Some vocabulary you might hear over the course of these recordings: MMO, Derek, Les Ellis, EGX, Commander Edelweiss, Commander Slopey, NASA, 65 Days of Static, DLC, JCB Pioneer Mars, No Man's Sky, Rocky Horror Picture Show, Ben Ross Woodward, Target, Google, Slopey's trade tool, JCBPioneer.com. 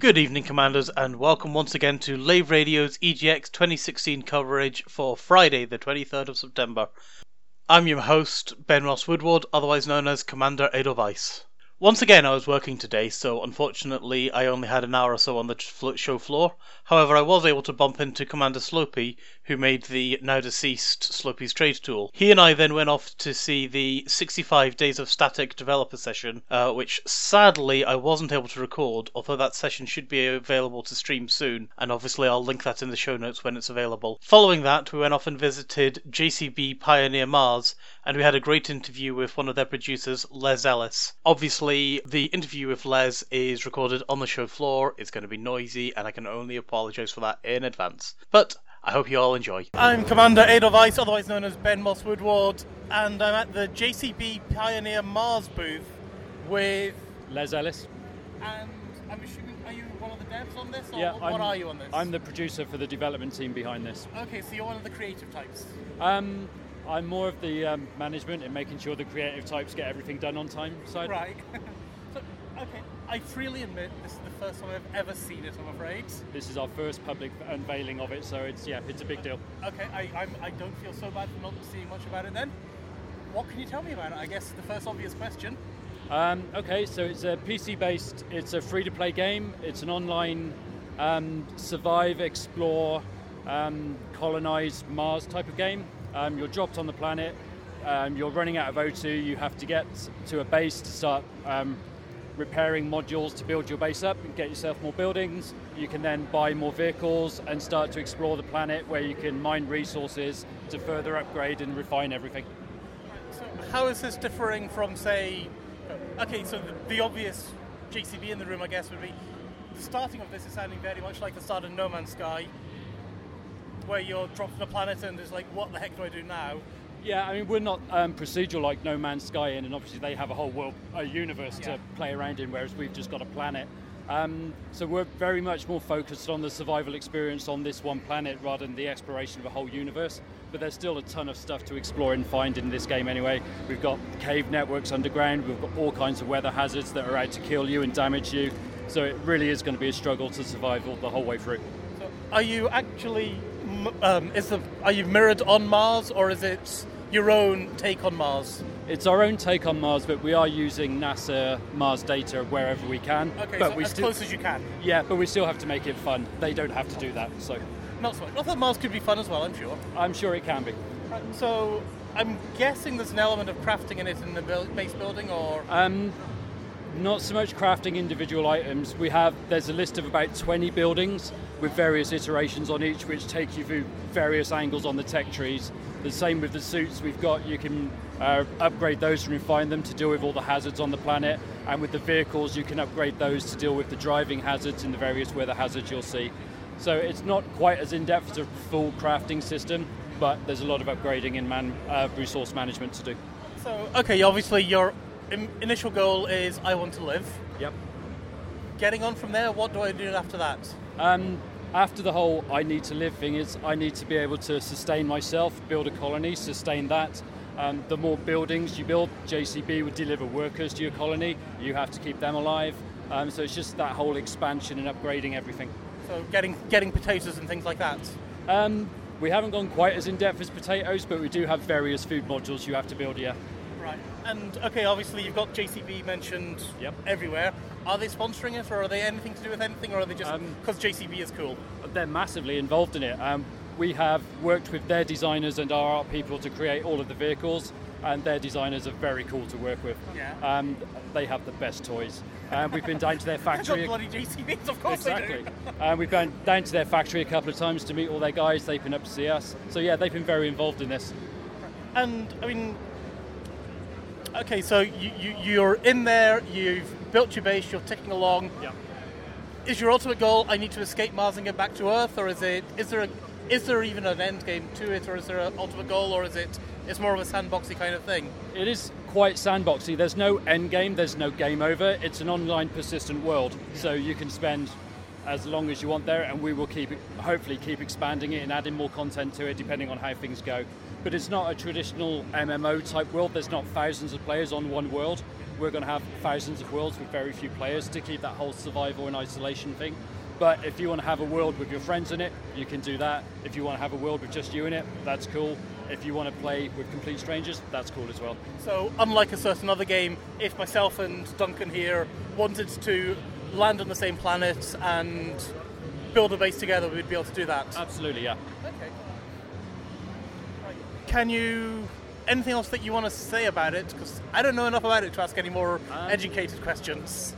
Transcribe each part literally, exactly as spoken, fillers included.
Good evening, Commanders, and welcome once again to Lave Radio's E G X twenty sixteen coverage for Friday the twenty-third of September. I'm your host, Ben Ross Woodward, otherwise known as Commander Edelweiss. Once again I was working today, so unfortunately I only had an hour or so on the show floor. However, I was able to bump into Commander Slopey, who made the now-deceased Slopey's trade tool. He and I then went off to see the sixty-five Days of Static developer session, uh, which sadly I wasn't able to record, although that session should be available to stream soon, and obviously I'll link that in the show notes when it's available. Following that, we went off and visited J C B Pioneer Mars, and we had a great interview with one of their producers, Les Ellis. Obviously, the interview with Les is recorded on the show floor, it's going to be noisy, and I can only apologise for that in advance. But I hope you all enjoy. I'm Commander Edelweiss, otherwise known as Ben Moss Woodward, and I'm at the J C B Pioneer Mars booth with Les Ellis. And I'm assuming, are you one of the devs on this, or yeah, what I'm, are you on this? I'm the producer for the development team behind this. Okay, so you're one of the creative types. Um, I'm more of the um, management and making sure the creative types get everything done on time side. Right. So, okay. I freely admit this is the first time I've ever seen it, I'm afraid. This is our first public unveiling of it, so it's yeah, it's a big deal. Okay, I I'm, I don't feel so bad for not seeing much about it then. What can you tell me about it? I guess the first obvious question. Um, okay, so it's a P C-based, it's a free-to-play game. It's an online um, survive, explore, um, colonize Mars type of game. Um, you're dropped on the planet, um, you're running out of O two, you have to get to a base to start um, repairing modules to build your base up and get yourself more buildings. You can then buy more vehicles and start to explore the planet where you can mine resources to further upgrade and refine everything. So how is this differing from, say, okay, so the, the obvious J C B in the room, I guess, would be the starting of this is sounding very much like the start of No Man's Sky, where you're dropped on a planet and it's like, what the heck do I do now? Yeah, I mean, we're not um, procedural like No Man's Sky in, and obviously they have a whole world, a universe yeah. to play around in, whereas we've just got a planet. Um, so we're very much more focused on the survival experience on this one planet rather than the exploration of a whole universe. But there's still a ton of stuff to explore and find in this game anyway. We've got cave networks underground, we've got all kinds of weather hazards that are out to kill you and damage you. So it really is going to be a struggle to survive all the whole way through. So are you actually... Um, is the, are you mirrored on Mars, or is it your own take on Mars? It's our own take on Mars, but we are using NASA Mars data wherever we can. Okay, but so we as sti- close as you can. Yeah, but we still have to make it fun. They don't have to do that, so... Not so much. I thought Mars could be fun as well, I'm sure. I'm sure it can be. Right, so I'm guessing there's an element of crafting in it in the build- base building, or...? Um, Not so much crafting individual items. We have, there's a list of about twenty buildings with various iterations on each, which take you through various angles on the tech trees. The same with the suits we've got. You can uh, upgrade those and refine them to deal with all the hazards on the planet. And with the vehicles, you can upgrade those to deal with the driving hazards and the various weather hazards you'll see. So it's not quite as in-depth as a full crafting system, but there's a lot of upgrading and man, uh, resource management to do. So, okay, obviously you're... Initial goal is I want to live. Yep. Getting on from there, what do I do after that? Um, after the whole I need to live thing is I need to be able to sustain myself, build a colony, sustain that. Um, the more buildings you build, J C B would deliver workers to your colony. You have to keep them alive. Um, so it's just that whole expansion and upgrading everything. So getting getting potatoes and things like that? Um, we haven't gone quite as in-depth as potatoes, but we do have various food modules you have to build here. Right. And, okay, obviously you've got J C B mentioned yep. everywhere. Are they sponsoring it, or are they anything to do with anything, or are they just because um, J C B is cool? They're massively involved in it. Um, we have worked with their designers and our art people to create all of the vehicles, and their designers are very cool to work with. Yeah. Um, they have the best toys. Um, we've been down to their factory. They've got bloody J C Bs, of course exactly. they do. um, we've gone down to their factory a couple of times to meet all their guys. They've been up to see us. So, yeah, they've been very involved in this. And, I mean... Okay, so you, you, you're in there, you've built your base, you're ticking along. Yeah. Is your ultimate goal, I need to escape Mars and get back to Earth, or is it? Is there a, is there even an end game to it, or is there an ultimate goal, or is it? It's more of a sandboxy kind of thing? It is quite sandboxy. There's no end game, there's no game over. It's an online persistent world, so you can spend as long as you want there, and we will keep hopefully keep expanding it and adding more content to it depending on how things go. But it's not a traditional M M O type world. There's not thousands of players on one world. we're going to have thousands of worlds with very few players to keep that whole survival and isolation thing. But if you want to have a world with your friends in it, you can do that. If you want to have a world with just you in it, that's cool. If you want to play with complete strangers, that's cool as well. So unlike a certain other game, if myself and Duncan here wanted to land on the same planet and build a base together, we'd be able to do that? Absolutely, yeah. Okay. Right. Can you... anything else that you want to say about it? Because I don't know enough about it to ask any more um, educated questions.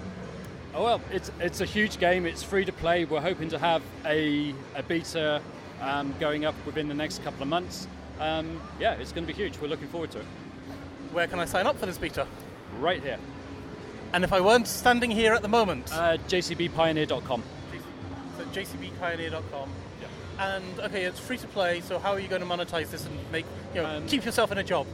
Oh well, it's it's a huge game. It's free to play. We're hoping to have a, a beta um, going up within the next couple of months. Um, yeah, it's going to be huge. We're looking forward to it. Where can I sign up for this beta? Right here. And if I weren't standing here at the moment? Uh, J C B Pioneer dot com. So J C B Pioneer dot com. Yeah. And okay, it's free to play. So how are you going to monetize this and make you know um, keep yourself in a job?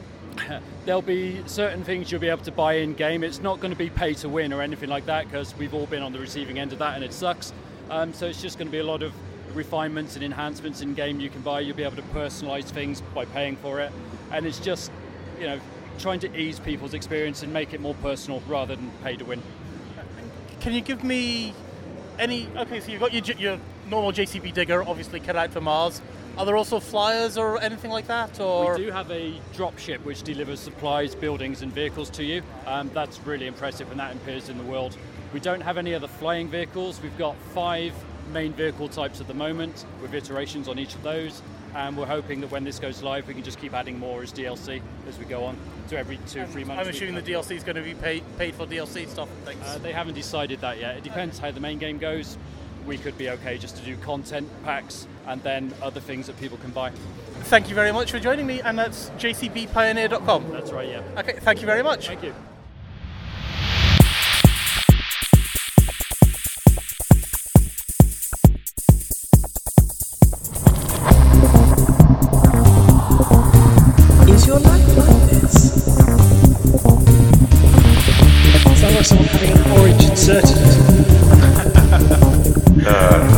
There'll be certain things you'll be able to buy in game. It's not going to be pay to win or anything like that, because we've all been on the receiving end of that and it sucks. Um, so it's just going to be a lot of refinements and enhancements in game you can buy. You'll be able to personalize things by paying for it, and it's just, you know, trying to ease people's experience and make it more personal rather than pay to win. Can you give me any? Okay, so you've got your, your normal J C B digger, obviously cut out for Mars. Are there also flyers or anything like that? Or? We do have a drop ship which delivers supplies, buildings and vehicles to you. Um, that's really impressive, and that appears in the world. We don't have any other flying vehicles. We've got five main vehicle types at the moment with iterations on each of those, and we're hoping that when this goes live we can just keep adding more as D L C as we go on to every two, and three months. I'm assuming the D L C is going to be paid, paid for D L C stuff and things? Uh, they haven't decided that yet. It depends how the main game goes. We could be okay just to do content packs and then other things that people can buy. Thank you very much for joining me, and that's J C B Pioneer dot com. That's right, yeah. Okay, thank you very much. Thank you. Is your life like this? Sounds like someone having an orange inserted. Uh,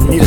you need a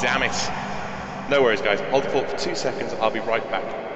Damn it. No worries guys, hold the fort for two seconds, I'll be right back.